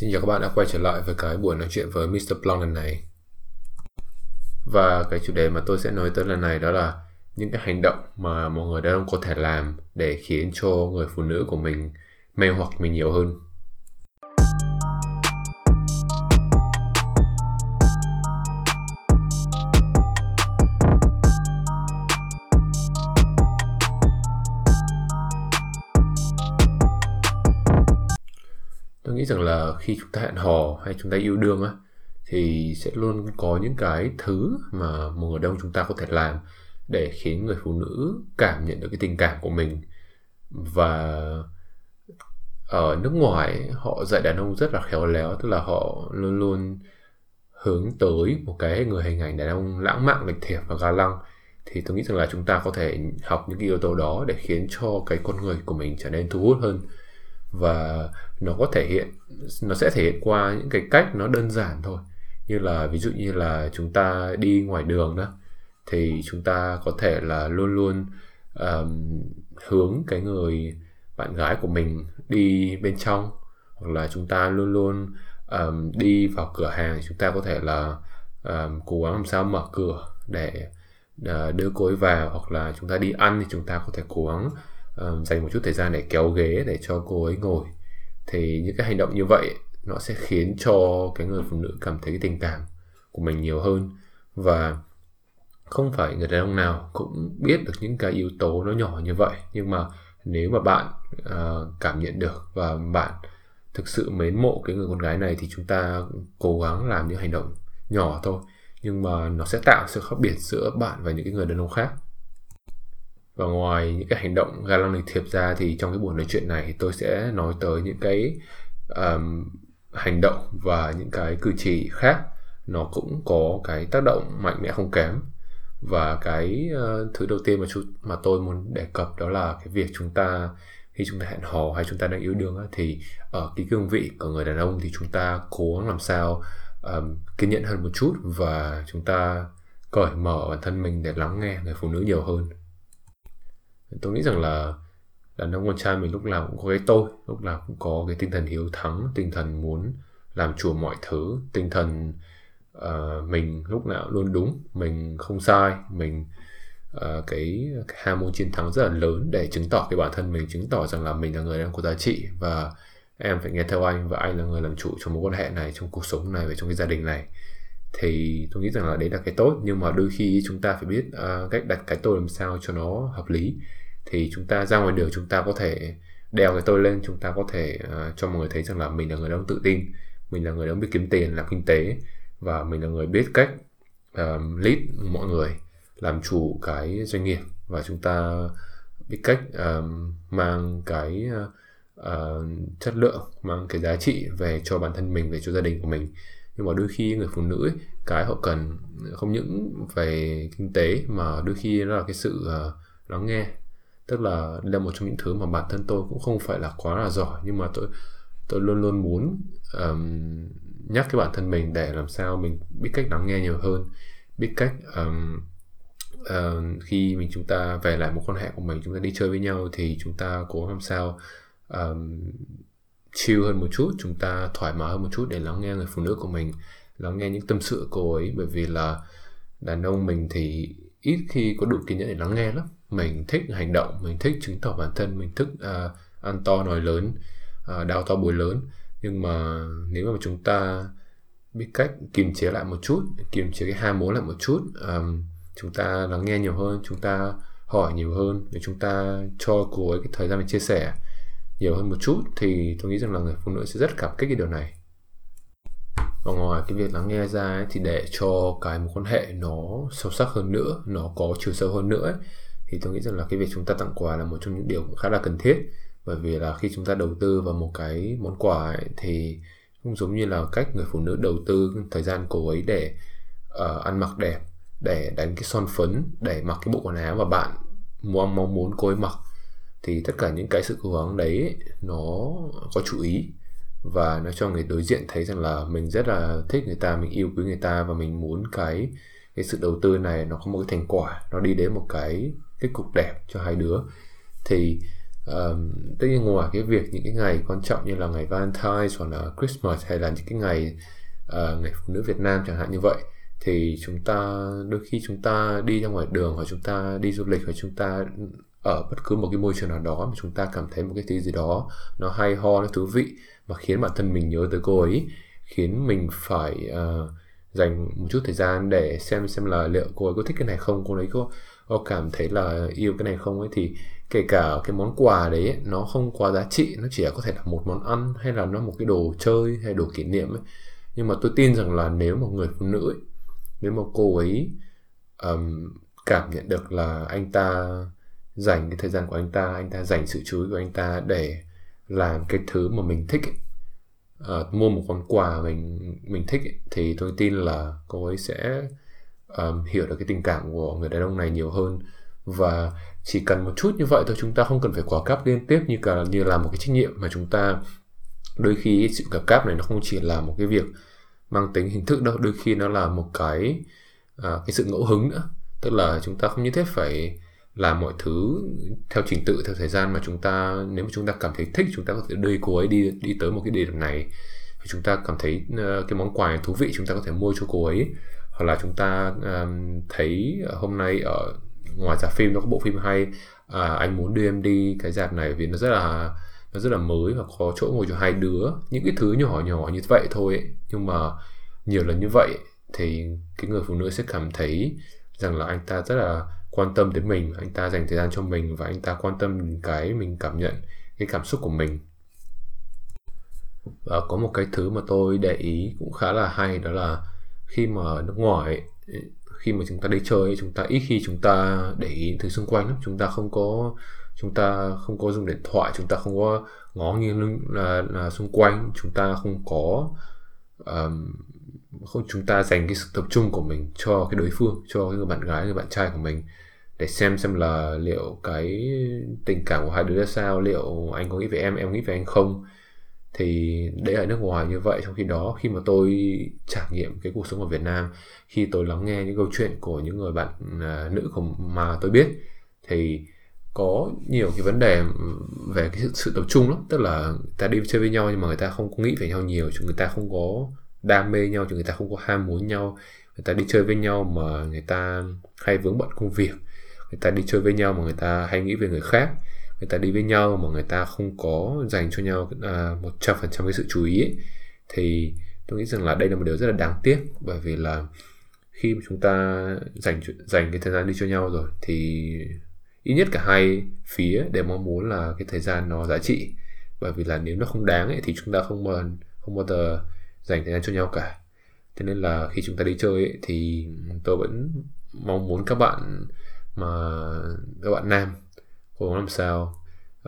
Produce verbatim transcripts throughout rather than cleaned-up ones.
Xin chào các bạn đã quay trở lại với cái buổi nói chuyện với mít tơ Plunk lần này. Và cái chủ đề mà tôi sẽ nói tới lần này đó là những cái hành động mà một người đàn ông có thể làm để khiến cho người phụ nữ của mình mê hoặc mình nhiều hơn. Tôi nghĩ rằng là khi chúng ta hẹn hò hay chúng ta yêu đương á, thì sẽ luôn có những cái thứ mà một người đàn ông chúng ta có thể làm để khiến người phụ nữ cảm nhận được cái tình cảm của mình. Và ở nước ngoài họ dạy đàn ông rất là khéo léo, tức là họ luôn luôn hướng tới một cái người hình ảnh đàn ông lãng mạn, lịch thiệp và ga lăng. Thì tôi nghĩ rằng là chúng ta có thể học những cái yếu tố đó để khiến cho cái con người của mình trở nên thu hút hơn. Và nó có thể hiện, nó sẽ thể hiện qua những cái cách nó đơn giản thôi, như là ví dụ như là chúng ta đi ngoài đường đó, thì chúng ta có thể là luôn luôn um, hướng cái người bạn gái của mình đi bên trong, hoặc là chúng ta luôn luôn um, đi vào cửa hàng, chúng ta có thể là um, cố gắng làm sao mở cửa để uh, đưa cô ấy vào, hoặc là chúng ta đi ăn thì chúng ta có thể cố gắng uh, dành một chút thời gian để kéo ghế để cho cô ấy ngồi. Thì những cái hành động như vậy nó sẽ khiến cho cái người phụ nữ cảm thấy cái tình cảm của mình nhiều hơn. Và không phải người đàn ông nào cũng biết được những cái yếu tố nó nhỏ như vậy, nhưng mà nếu mà bạn uh, cảm nhận được và bạn thực sự mến mộ cái người con gái này, thì chúng ta cố gắng làm những hành động nhỏ thôi, nhưng mà nó sẽ tạo sự khác biệt giữa bạn và những cái người đàn ông khác. Và ngoài những cái hành động ga lăng lịch thiệp ra, thì trong cái buổi nói chuyện này thì tôi sẽ nói tới những cái um, hành động và những cái cử chỉ khác nó cũng có cái tác động mạnh mẽ không kém. Và cái uh, thứ đầu tiên mà, chú, mà tôi muốn đề cập đó là cái việc chúng ta khi chúng ta hẹn hò hay chúng ta đang yêu đương á, thì ở cái cương vị của người đàn ông thì chúng ta cố gắng làm sao um, kiên nhẫn hơn một chút, và chúng ta cởi mở bản thân mình để lắng nghe người phụ nữ nhiều hơn. Tôi nghĩ rằng là đàn ông con trai mình lúc nào cũng có cái tôi, lúc nào cũng có cái tinh thần hiếu thắng, tinh thần muốn làm chủ mọi thứ, tinh thần uh, mình lúc nào luôn đúng, mình không sai, mình uh, cái, cái ham muốn chiến thắng rất là lớn để chứng tỏ cái bản thân mình, chứng tỏ rằng là mình là người đang có giá trị và em phải nghe theo anh, và anh là người làm chủ trong mối quan hệ này, trong cuộc sống này và trong cái gia đình này. Thì tôi nghĩ rằng là đấy là cái tốt, nhưng mà đôi khi chúng ta phải biết uh, cách đặt cái tôi làm sao cho nó hợp lý. Thì chúng ta ra ngoài đường, chúng ta có thể đeo cái tôi lên, chúng ta có thể uh, cho mọi người thấy rằng là mình là người đàn ông tự tin, mình là người đàn ông biết kiếm tiền, làm kinh tế, và mình là người biết cách uh, lead mọi người, làm chủ cái doanh nghiệp, và chúng ta biết cách uh, mang cái uh, chất lượng, mang cái giá trị về cho bản thân mình, về cho gia đình của mình. Nhưng mà đôi khi người phụ nữ ấy, cái họ cần không những về kinh tế mà đôi khi đó là cái sự uh, lắng nghe. Tức là đây là một trong những thứ mà bản thân tôi cũng không phải là quá là giỏi, nhưng mà tôi tôi luôn luôn muốn um, nhắc cái bản thân mình để làm sao mình biết cách lắng nghe nhiều hơn, biết cách um, uh, khi mình chúng ta về lại một quan hệ của mình, chúng ta đi chơi với nhau thì chúng ta cố làm sao um, chill hơn một chút, chúng ta thoải mái hơn một chút để lắng nghe người phụ nữ của mình, lắng nghe những tâm sự của cô ấy. Bởi vì là đàn ông mình thì ít khi có đủ kiên nhẫn để lắng nghe lắm. Mình thích hành động, mình thích chứng tỏ bản thân, mình thích uh, ăn to nói lớn, uh, đao to búa lớn. Nhưng mà nếu mà chúng ta biết cách kiềm chế lại một chút, kiềm chế cái ham muốn lại một chút, um, chúng ta lắng nghe nhiều hơn, chúng ta hỏi nhiều hơn, để chúng ta cho cô ấy cái thời gian để chia sẻ nhiều hơn một chút, thì tôi nghĩ rằng là người phụ nữ sẽ rất cảm kích cái điều này. Và ngoài cái việc lắng nghe ra ấy, thì để cho cái mối quan hệ nó sâu sắc hơn nữa, nó có chiều sâu hơn nữa ấy, thì tôi nghĩ rằng là cái việc chúng ta tặng quà là một trong những điều khá là cần thiết. Bởi vì là khi chúng ta đầu tư vào một cái món quà ấy, thì cũng giống như là cách người phụ nữ đầu tư thời gian cô ấy để uh, ăn mặc đẹp, để đánh cái son phấn, để mặc cái bộ quần áo mà bạn mong muốn cô ấy mặc. Thì tất cả những cái sự cố gắng đấy nó có chú ý, và nó cho người đối diện thấy rằng là mình rất là thích người ta, mình yêu quý người ta, và mình muốn cái, cái sự đầu tư này nó có một cái thành quả, nó đi đến một cái kết cục đẹp cho hai đứa. Thì Um, tất nhiên ngoài cái việc những cái ngày quan trọng như là ngày Valentine's hoặc là Christmas hay là những cái ngày uh, ngày phụ nữ Việt Nam chẳng hạn như vậy, thì chúng ta đôi khi chúng ta đi ra ngoài đường hoặc chúng ta đi du lịch hoặc chúng ta ở bất cứ một cái môi trường nào đó mà chúng ta cảm thấy một cái thứ gì đó nó hay ho, nó thú vị mà khiến bản thân mình nhớ tới cô ấy, khiến mình phải uh, dành một chút thời gian để xem xem là liệu cô ấy có thích cái này không, cô ấy có, có cảm thấy là yêu cái này không ấy. Thì kể cả cái món quà đấy ấy, nó không quá giá trị, nó chỉ có thể là một món ăn hay là nó một cái đồ chơi hay đồ kỷ niệm ấy. Nhưng mà tôi tin rằng là nếu một người phụ nữ ấy, nếu mà cô ấy um, cảm nhận được là anh ta dành cái thời gian của anh ta, anh ta dành sự chú ý của anh ta để làm cái thứ mà mình thích ấy, uh, mua một món quà mình mình thích ấy, thì tôi tin là cô ấy sẽ um, hiểu được cái tình cảm của người đàn ông này nhiều hơn. Và chỉ cần một chút như vậy thôi, chúng ta không cần phải quá cáp liên tiếp như cả như là một cái trách nhiệm, mà chúng ta đôi khi sự cáp cáp này nó không chỉ là một cái việc mang tính hình thức đâu, đôi khi nó là một cái à, cái sự ngẫu hứng nữa. Tức là chúng ta không nhất thiết phải làm mọi thứ theo trình tự, theo thời gian, mà chúng ta nếu mà chúng ta cảm thấy thích, chúng ta có thể đưa cô ấy đi đi tới một cái địa điểm này, chúng ta cảm thấy uh, cái món quà này thú vị, chúng ta có thể mua cho cô ấy, hoặc là chúng ta um, thấy hôm nay ở ngoài rạp phim nó có bộ phim hay, à, anh muốn đưa em đi cái rạp này vì nó rất là nó rất là mới và có chỗ ngồi cho hai đứa. Những cái thứ nhỏ nhỏ như vậy thôi ấy. Nhưng mà nhiều lần như vậy thì cái người phụ nữ sẽ cảm thấy rằng là anh ta rất là quan tâm đến mình, anh ta dành thời gian cho mình và anh ta quan tâm đến cái mình cảm nhận, cái cảm xúc của mình. Và có một cái thứ mà tôi để ý cũng khá là hay, đó là khi mà ở nước ngoài ấy, khi mà chúng ta đi chơi, chúng ta ít khi chúng ta để ý thứ xung quanh lắm. Chúng ta không có chúng ta không có dùng điện thoại, chúng ta không có ngó nghiêng lưng là, là xung quanh, chúng ta không có um, không chúng ta dành cái sự tập trung của mình cho cái đối phương, cho cái người bạn gái, người bạn trai của mình, để xem xem là liệu cái tình cảm của hai đứa ra sao, liệu anh có nghĩ về em, em nghĩ về anh không. Thì đấy, ở nước ngoài như vậy. Trong khi đó, khi mà tôi trải nghiệm cái cuộc sống ở Việt Nam, khi tôi lắng nghe những câu chuyện của những người bạn uh, nữ của mà tôi biết, thì có nhiều cái vấn đề về cái sự, sự tập trung lắm. Tức là người ta đi chơi với nhau nhưng mà người ta không có nghĩ về nhau nhiều, chứ người ta không có đam mê nhau, chứ người ta không có ham muốn nhau. Người ta đi chơi với nhau mà người ta hay vướng bận công việc, người ta đi chơi với nhau mà người ta hay nghĩ về người khác, người ta đi với nhau mà người ta không có dành cho nhau một trăm phần trăm cái sự chú ý ấy. Thì tôi nghĩ rằng là đây là một điều rất là đáng tiếc, bởi vì là khi mà chúng ta dành dành cái thời gian đi cho nhau rồi thì ít nhất cả hai phía đều mong muốn là cái thời gian nó giá trị, bởi vì là nếu nó không đáng ấy, thì chúng ta không bao không bao giờ dành thời gian cho nhau cả. Thế nên là khi chúng ta đi chơi ấy, thì tôi vẫn mong muốn các bạn mà các bạn nam cố gắng làm sao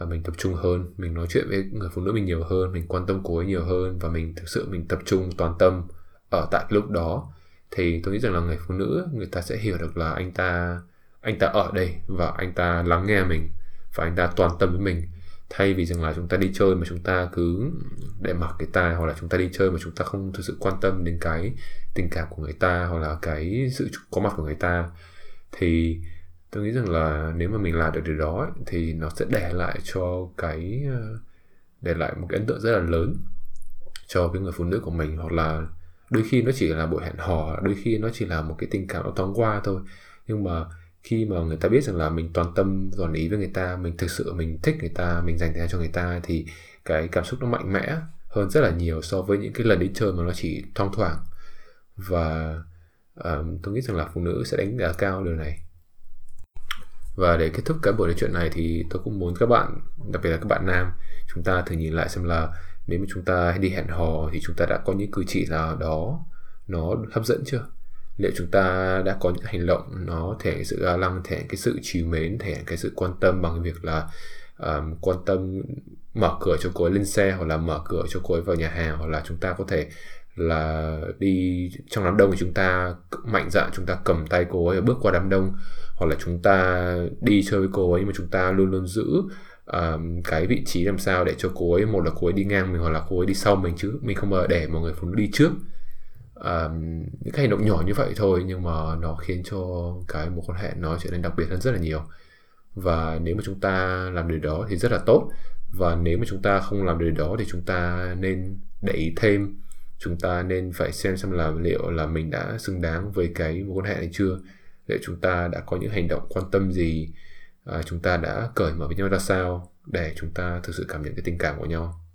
mình tập trung hơn, mình nói chuyện với người phụ nữ mình nhiều hơn, mình quan tâm cô ấy nhiều hơn, và mình thực sự mình tập trung toàn tâm ở tại lúc đó. Thì tôi nghĩ rằng là người phụ nữ người ta sẽ hiểu được là anh ta anh ta ở đây và anh ta lắng nghe mình và anh ta toàn tâm với mình, thay vì rằng là chúng ta đi chơi mà chúng ta cứ để mặc người ta, hoặc là chúng ta đi chơi mà chúng ta không thực sự quan tâm đến cái tình cảm của người ta hoặc là cái sự có mặt của người ta. Thì tôi nghĩ rằng là nếu mà mình làm được điều đó ấy, thì nó sẽ để lại cho cái để lại một cái ấn tượng rất là lớn cho cái người phụ nữ của mình, hoặc là đôi khi nó chỉ là buổi hẹn hò, đôi khi nó chỉ là một cái tình cảm nó thoáng qua thôi. Nhưng mà khi mà người ta biết rằng là mình toàn tâm toàn ý với người ta, mình thực sự mình thích người ta, mình dành thời gian cho người ta, thì cái cảm xúc nó mạnh mẽ hơn rất là nhiều so với những cái lần đi chơi mà nó chỉ thoang thoảng. Và um, tôi nghĩ rằng là phụ nữ sẽ đánh giá cao điều này. Và để kết thúc cái buổi nói chuyện này thì tôi cũng muốn các bạn, đặc biệt là các bạn nam, chúng ta thử nhìn lại xem là nếu mà chúng ta đi hẹn hò thì chúng ta đã có những cử chỉ nào đó nó hấp dẫn chưa? Liệu chúng ta đã có những hành động nó thể hiện sự ga lăng, thể hiện cái sự trìu mến, thể hiện cái sự quan tâm bằng việc là um, quan tâm mở cửa cho cô ấy lên xe, hoặc là mở cửa cho cô ấy vào nhà hàng, hoặc là chúng ta có thể là đi trong đám đông thì chúng ta mạnh dạn chúng ta cầm tay cô ấy bước qua đám đông, hoặc là chúng ta đi chơi với cô ấy mà chúng ta luôn luôn giữ um, cái vị trí làm sao để cho cô ấy, một là cô ấy đi ngang mình hoặc là cô ấy đi sau mình, chứ mình không bao giờ để mọi người phụ nữ đi trước. Um, những cái hành động nhỏ như vậy thôi nhưng mà nó khiến cho cái mối quan hệ nó trở nên đặc biệt hơn rất là nhiều. Và nếu mà chúng ta làm điều đó thì rất là tốt. Và nếu mà chúng ta không làm điều đó thì chúng ta nên để ý thêm. Chúng ta nên phải xem xem là liệu là mình đã xứng đáng với cái mối quan hệ này chưa, liệu chúng ta đã có những hành động quan tâm gì, à, chúng ta đã cởi mở với nhau ra sao để chúng ta thực sự cảm nhận cái tình cảm của nhau.